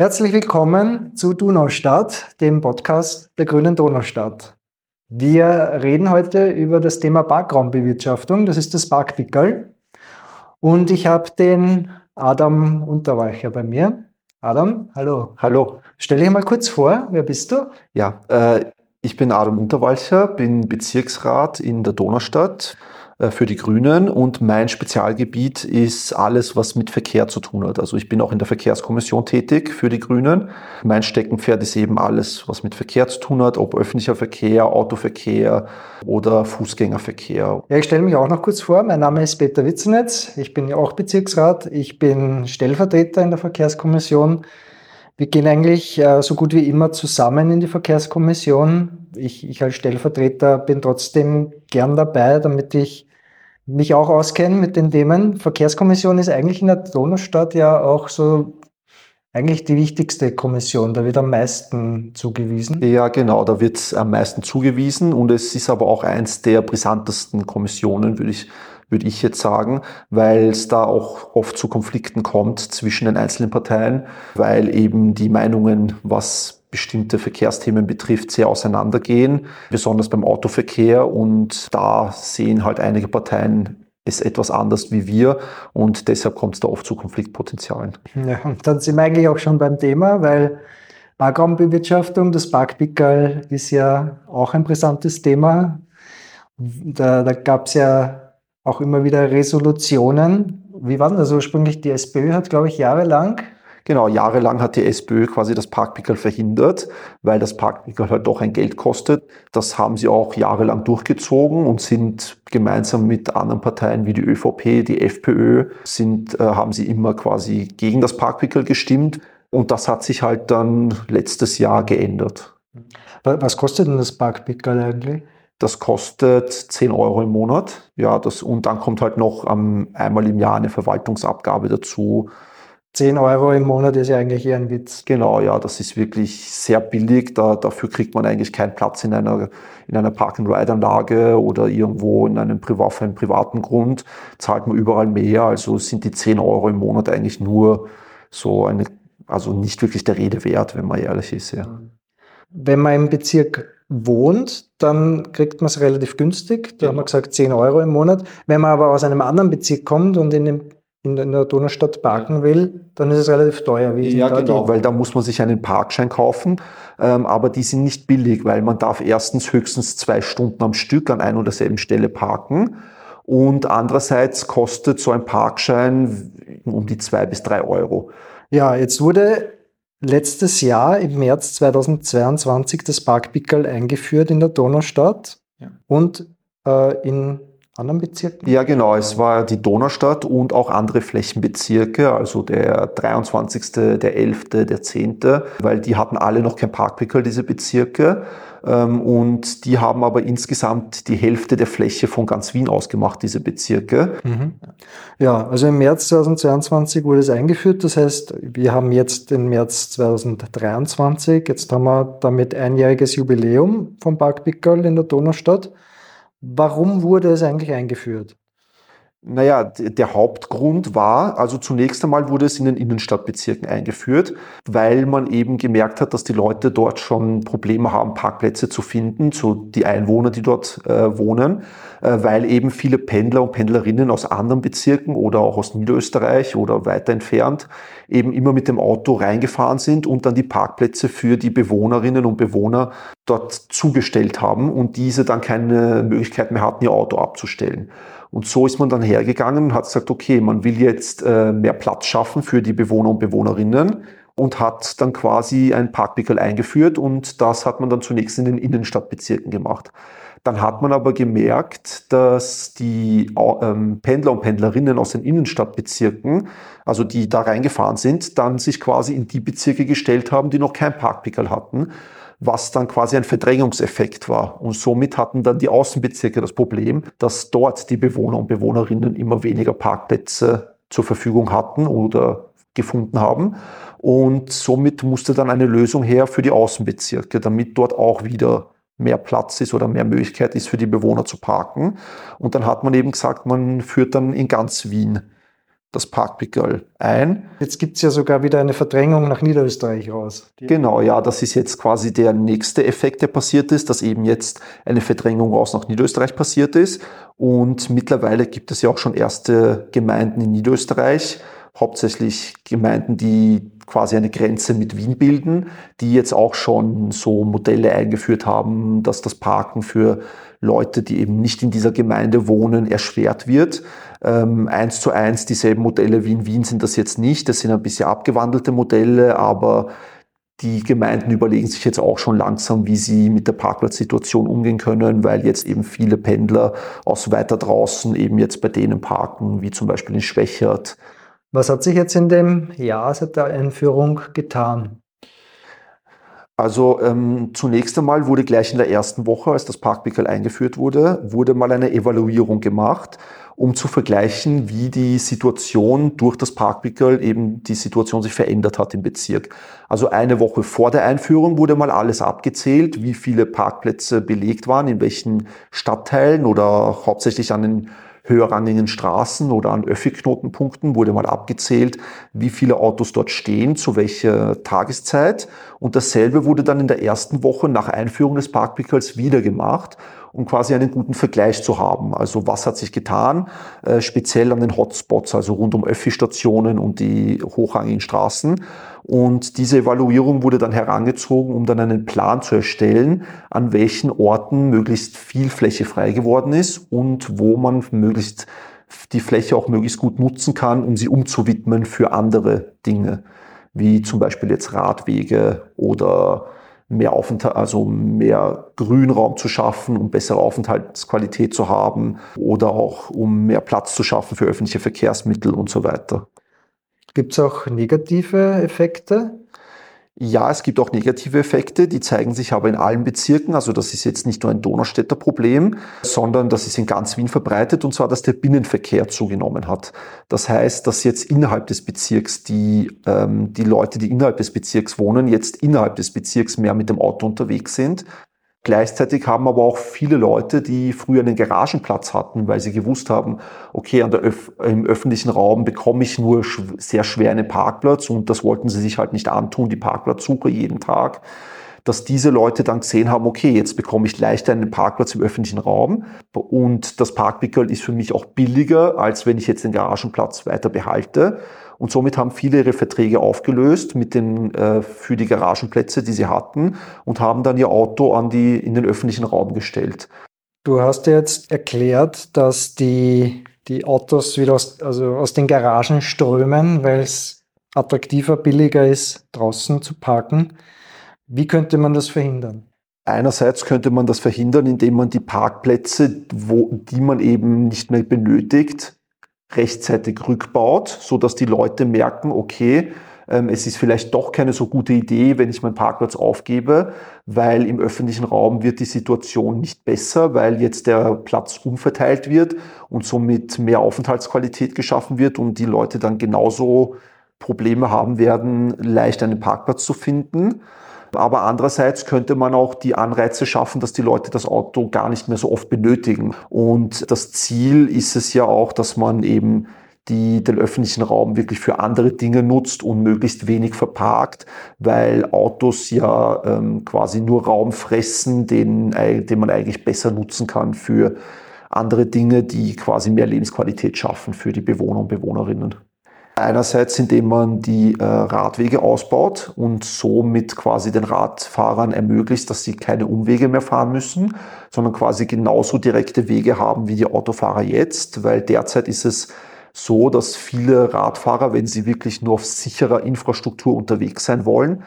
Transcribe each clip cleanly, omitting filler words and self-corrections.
Herzlich willkommen zu Donaustadt, dem Podcast der Grünen Donaustadt. Wir reden heute über das Thema Parkraumbewirtschaftung, das ist das Parkpickerl. Und ich habe den Adam Unterwalcher bei mir. Adam, hallo. Hallo. Stell dich mal kurz vor, wer bist du? Ja, ich bin Adam Unterwalcher, bin Bezirksrat in der Donaustadt für die Grünen und mein Spezialgebiet ist alles, was mit Verkehr zu tun hat. Also ich bin auch in der Verkehrskommission tätig für die Grünen. Mein Steckenpferd ist eben alles, was mit Verkehr zu tun hat, ob öffentlicher Verkehr, Autoverkehr oder Fußgängerverkehr. Ja, ich stelle mich auch noch kurz vor. Mein Name ist Peter Wiecenec. Ich bin ja auch Bezirksrat. Ich bin Stellvertreter in der Verkehrskommission. Wir gehen eigentlich so gut wie immer zusammen in die Verkehrskommission. Ich als Stellvertreter bin trotzdem gern dabei, damit ich mich auch auskennen mit den Themen. Verkehrskommission ist eigentlich in der Donaustadt ja auch so eigentlich die wichtigste Kommission, da wird am meisten zugewiesen. Ja, genau, da wird es am meisten zugewiesen und es ist aber auch eins der brisantesten Kommissionen, würde ich jetzt sagen, weil es da auch oft zu Konflikten kommt zwischen den einzelnen Parteien, weil eben die Meinungen, was bestimmte Verkehrsthemen betrifft, sehr auseinandergehen, besonders beim Autoverkehr. Und da sehen halt einige Parteien es etwas anders wie wir und deshalb kommt es da oft zu Konfliktpotenzialen. Ja, und dann sind wir eigentlich auch schon beim Thema, weil Parkraumbewirtschaftung, das Parkpickerl ist ja auch ein brisantes Thema. Da gab es ja auch immer wieder Resolutionen. Wie waren das ursprünglich? Die SPÖ hat, glaube ich, jahrelang... Genau, jahrelang hat die SPÖ quasi das Parkpickerl verhindert, weil das Parkpickerl halt doch ein Geld kostet. Das haben sie auch jahrelang durchgezogen und sind gemeinsam mit anderen Parteien wie die ÖVP, die FPÖ, haben sie immer quasi gegen das Parkpickerl gestimmt. Und das hat sich halt dann letztes Jahr geändert. Was kostet denn das Parkpickerl eigentlich? Das kostet 10 Euro im Monat. Ja, und dann kommt halt noch einmal im Jahr eine Verwaltungsabgabe dazu. 10 Euro im Monat ist ja eigentlich eher ein Witz. Genau, ja, das ist wirklich sehr billig. Dafür kriegt man eigentlich keinen Platz in einer Park-and-Ride-Anlage oder irgendwo auf einem privaten Grund. Zahlt man überall mehr. Also sind die 10 Euro im Monat eigentlich nur also nicht wirklich der Rede wert, wenn man ehrlich ist. Ja. Wenn man im Bezirk wohnt, dann kriegt man es relativ günstig. Da haben wir gesagt 10 Euro im Monat. Wenn man aber aus einem anderen Bezirk kommt und in der Donaustadt parken will, dann ist es relativ teuer. Ja, genau, weil da muss man sich einen Parkschein kaufen, aber die sind nicht billig, weil man darf erstens höchstens 2 Stunden am Stück an ein und derselben Stelle parken und andererseits kostet so ein Parkschein um die 2 bis 3 Euro. Ja, jetzt wurde letztes Jahr im März 2022 das Parkpickerl eingeführt in der Donaustadt und in anderen Bezirken? Ja, genau. Es war die Donaustadt und auch andere Flächenbezirke, also der 23., der 11., der 10., weil die hatten alle noch kein Parkpickerl, diese Bezirke. Und die haben aber insgesamt die Hälfte der Fläche von ganz Wien ausgemacht, diese Bezirke. Mhm. Ja, also im März 2022 wurde es eingeführt. Das heißt, wir haben jetzt den März 2023. Jetzt haben wir damit einjähriges Jubiläum vom Parkpickerl in der Donaustadt. Warum wurde es eigentlich eingeführt? Naja, der Hauptgrund war, also zunächst einmal wurde es in den Innenstadtbezirken eingeführt, weil man eben gemerkt hat, dass die Leute dort schon Probleme haben, Parkplätze zu finden, so die Einwohner, die dort wohnen, weil eben viele Pendler und Pendlerinnen aus anderen Bezirken oder auch aus Niederösterreich oder weiter entfernt eben immer mit dem Auto reingefahren sind und dann die Parkplätze für die Bewohnerinnen und Bewohner dort zugestellt haben und diese dann keine Möglichkeit mehr hatten, ihr Auto abzustellen. Und so ist man dann hergegangen und hat gesagt, okay, man will jetzt mehr Platz schaffen für die Bewohner und Bewohnerinnen und hat dann quasi ein Parkpickerl eingeführt und das hat man dann zunächst in den Innenstadtbezirken gemacht. Dann hat man aber gemerkt, dass die Pendler und Pendlerinnen aus den Innenstadtbezirken, also die da reingefahren sind, dann sich quasi in die Bezirke gestellt haben, die noch kein Parkpickerl hatten, was dann quasi ein Verdrängungseffekt war. Und somit hatten dann die Außenbezirke das Problem, dass dort die Bewohner und Bewohnerinnen immer weniger Parkplätze zur Verfügung hatten oder gefunden haben. Und somit musste dann eine Lösung her für die Außenbezirke, damit dort auch wieder mehr Platz ist oder mehr Möglichkeit ist für die Bewohner zu parken. Und dann hat man eben gesagt, man führt dann in ganz Wien das Parkpickerl ein. Jetzt gibt es ja sogar wieder eine Verdrängung nach Niederösterreich raus. Genau, ja, das ist jetzt quasi der nächste Effekt, der passiert ist, dass eben jetzt eine Verdrängung raus nach Niederösterreich passiert ist. Und mittlerweile gibt es ja auch schon erste Gemeinden in Niederösterreich, hauptsächlich Gemeinden, die quasi eine Grenze mit Wien bilden, die jetzt auch schon so Modelle eingeführt haben, dass das Parken für Leute, die eben nicht in dieser Gemeinde wohnen, erschwert wird. 1:1 dieselben Modelle wie in Wien sind das jetzt nicht. Das sind ein bisschen abgewandelte Modelle, aber die Gemeinden überlegen sich jetzt auch schon langsam, wie sie mit der Parkplatzsituation umgehen können, weil jetzt eben viele Pendler aus weiter draußen eben jetzt bei denen parken, wie zum Beispiel in Schwechat. Was hat sich jetzt in dem Jahr seit der Einführung getan? Also zunächst einmal wurde gleich in der ersten Woche, als das Parkpickerl eingeführt wurde, mal eine Evaluierung gemacht, um zu vergleichen, wie die Situation durch das Parkpickerl eben die Situation sich verändert hat im Bezirk. Also eine Woche vor der Einführung wurde mal alles abgezählt, wie viele Parkplätze belegt waren, in welchen Stadtteilen oder hauptsächlich an den höherrangigen Straßen oder an Öffi-Knotenpunkten wurde mal abgezählt, wie viele Autos dort stehen, zu welcher Tageszeit. Und dasselbe wurde dann in der ersten Woche nach Einführung des Parkpickerls wieder gemacht, um quasi einen guten Vergleich zu haben. Also was hat sich getan, speziell an den Hotspots, also rund um Öffi-Stationen und die hochrangigen Straßen. Und diese Evaluierung wurde dann herangezogen, um dann einen Plan zu erstellen, an welchen Orten möglichst viel Fläche frei geworden ist und wo man möglichst die Fläche auch möglichst gut nutzen kann, um sie umzuwidmen für andere Dinge, wie zum Beispiel jetzt Radwege oder mehr Aufenthalt, also mehr Grünraum zu schaffen, um bessere Aufenthaltsqualität zu haben oder auch um mehr Platz zu schaffen für öffentliche Verkehrsmittel und so weiter. Gibt es auch negative Effekte? Ja, es gibt auch negative Effekte, die zeigen sich aber in allen Bezirken. Also das ist jetzt nicht nur ein Donaustädter Problem, sondern das ist in ganz Wien verbreitet, und zwar, dass der Binnenverkehr zugenommen hat. Das heißt, dass jetzt innerhalb des Bezirks die Leute, die innerhalb des Bezirks wohnen, jetzt innerhalb des Bezirks mehr mit dem Auto unterwegs sind. Gleichzeitig haben aber auch viele Leute, die früher einen Garagenplatz hatten, weil sie gewusst haben, okay, im öffentlichen Raum bekomme ich nur sehr schwer einen Parkplatz, und das wollten sie sich halt nicht antun, die Parkplatzsuche jeden Tag, dass diese Leute dann gesehen haben, okay, jetzt bekomme ich leichter einen Parkplatz im öffentlichen Raum, und das Parkpickerl ist für mich auch billiger, als wenn ich jetzt den Garagenplatz weiter behalte. Und somit haben viele ihre Verträge aufgelöst mit für die Garagenplätze, die sie hatten, und haben dann ihr Auto in den öffentlichen Raum gestellt. Du hast ja jetzt erklärt, dass die Autos wieder aus den Garagen strömen, weil es attraktiver, billiger ist, draußen zu parken. Wie könnte man das verhindern? Einerseits könnte man das verhindern, indem man die Parkplätze, die man eben nicht mehr benötigt, rechtzeitig rückbaut, so dass die Leute merken, okay, es ist vielleicht doch keine so gute Idee, wenn ich meinen Parkplatz aufgebe, weil im öffentlichen Raum wird die Situation nicht besser, weil jetzt der Platz umverteilt wird und somit mehr Aufenthaltsqualität geschaffen wird und die Leute dann genauso Probleme haben werden, leicht einen Parkplatz zu finden. Aber andererseits könnte man auch die Anreize schaffen, dass die Leute das Auto gar nicht mehr so oft benötigen. Und das Ziel ist es ja auch, dass man eben den öffentlichen Raum wirklich für andere Dinge nutzt und möglichst wenig verparkt, weil Autos ja quasi nur Raum fressen, den man eigentlich besser nutzen kann für andere Dinge, die quasi mehr Lebensqualität schaffen für die Bewohner und Bewohnerinnen. Einerseits, indem man die Radwege ausbaut und somit quasi den Radfahrern ermöglicht, dass sie keine Umwege mehr fahren müssen, sondern quasi genauso direkte Wege haben wie die Autofahrer jetzt, weil derzeit ist es so, dass viele Radfahrer, wenn sie wirklich nur auf sicherer Infrastruktur unterwegs sein wollen,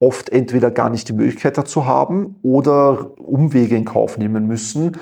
oft entweder gar nicht die Möglichkeit dazu haben oder Umwege in Kauf nehmen müssen.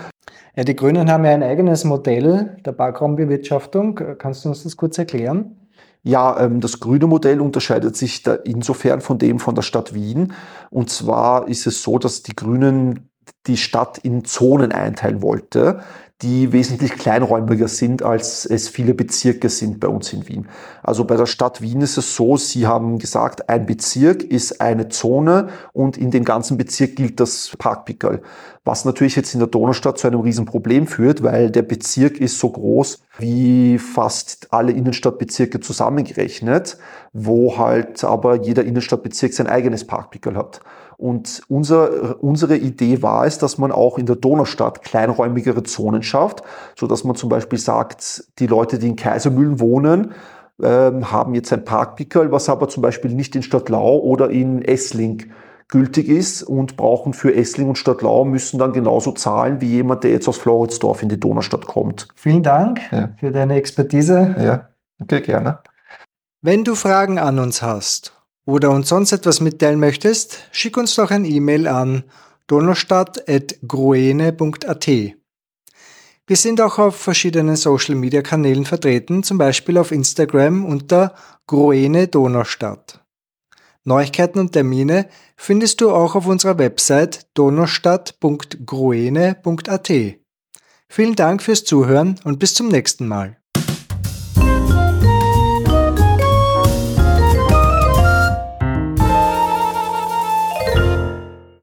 Ja, die Grünen haben ja ein eigenes Modell der Parkraumbewirtschaftung. Kannst du uns das kurz erklären? Ja, das grüne Modell unterscheidet sich da insofern von dem von der Stadt Wien. Und zwar ist es so, dass die Grünen die Stadt in Zonen einteilen wollte, die wesentlich kleinräumiger sind, als es viele Bezirke sind bei uns in Wien. Also bei der Stadt Wien ist es so, Sie haben gesagt, ein Bezirk ist eine Zone und in dem ganzen Bezirk gilt das Parkpickerl. Was natürlich jetzt in der Donaustadt zu einem Riesenproblem führt, weil der Bezirk ist so groß wie fast alle Innenstadtbezirke zusammengerechnet, wo halt aber jeder Innenstadtbezirk sein eigenes Parkpickerl hat. Und unsere Idee war es, dass man auch in der Donaustadt kleinräumigere Zonen schafft, so dass man zum Beispiel sagt, die Leute, die in Kaisermühlen wohnen, haben jetzt ein Parkpickerl, was aber zum Beispiel nicht in Stadtlau oder in Essling gültig ist und brauchen für Essling und Stadtlau, müssen dann genauso zahlen wie jemand, der jetzt aus Floridsdorf in die Donaustadt kommt. Vielen Dank für deine Expertise. Ja, okay, gerne. Wenn du Fragen an uns hast oder uns sonst etwas mitteilen möchtest, schick uns doch ein E-Mail an donaustadt@gruene.at. Wir sind auch auf verschiedenen Social-Media-Kanälen vertreten, zum Beispiel auf Instagram unter Gruene Donaustadt. Neuigkeiten und Termine findest du auch auf unserer Website donaustadt.gruene.at. Vielen Dank fürs Zuhören und bis zum nächsten Mal.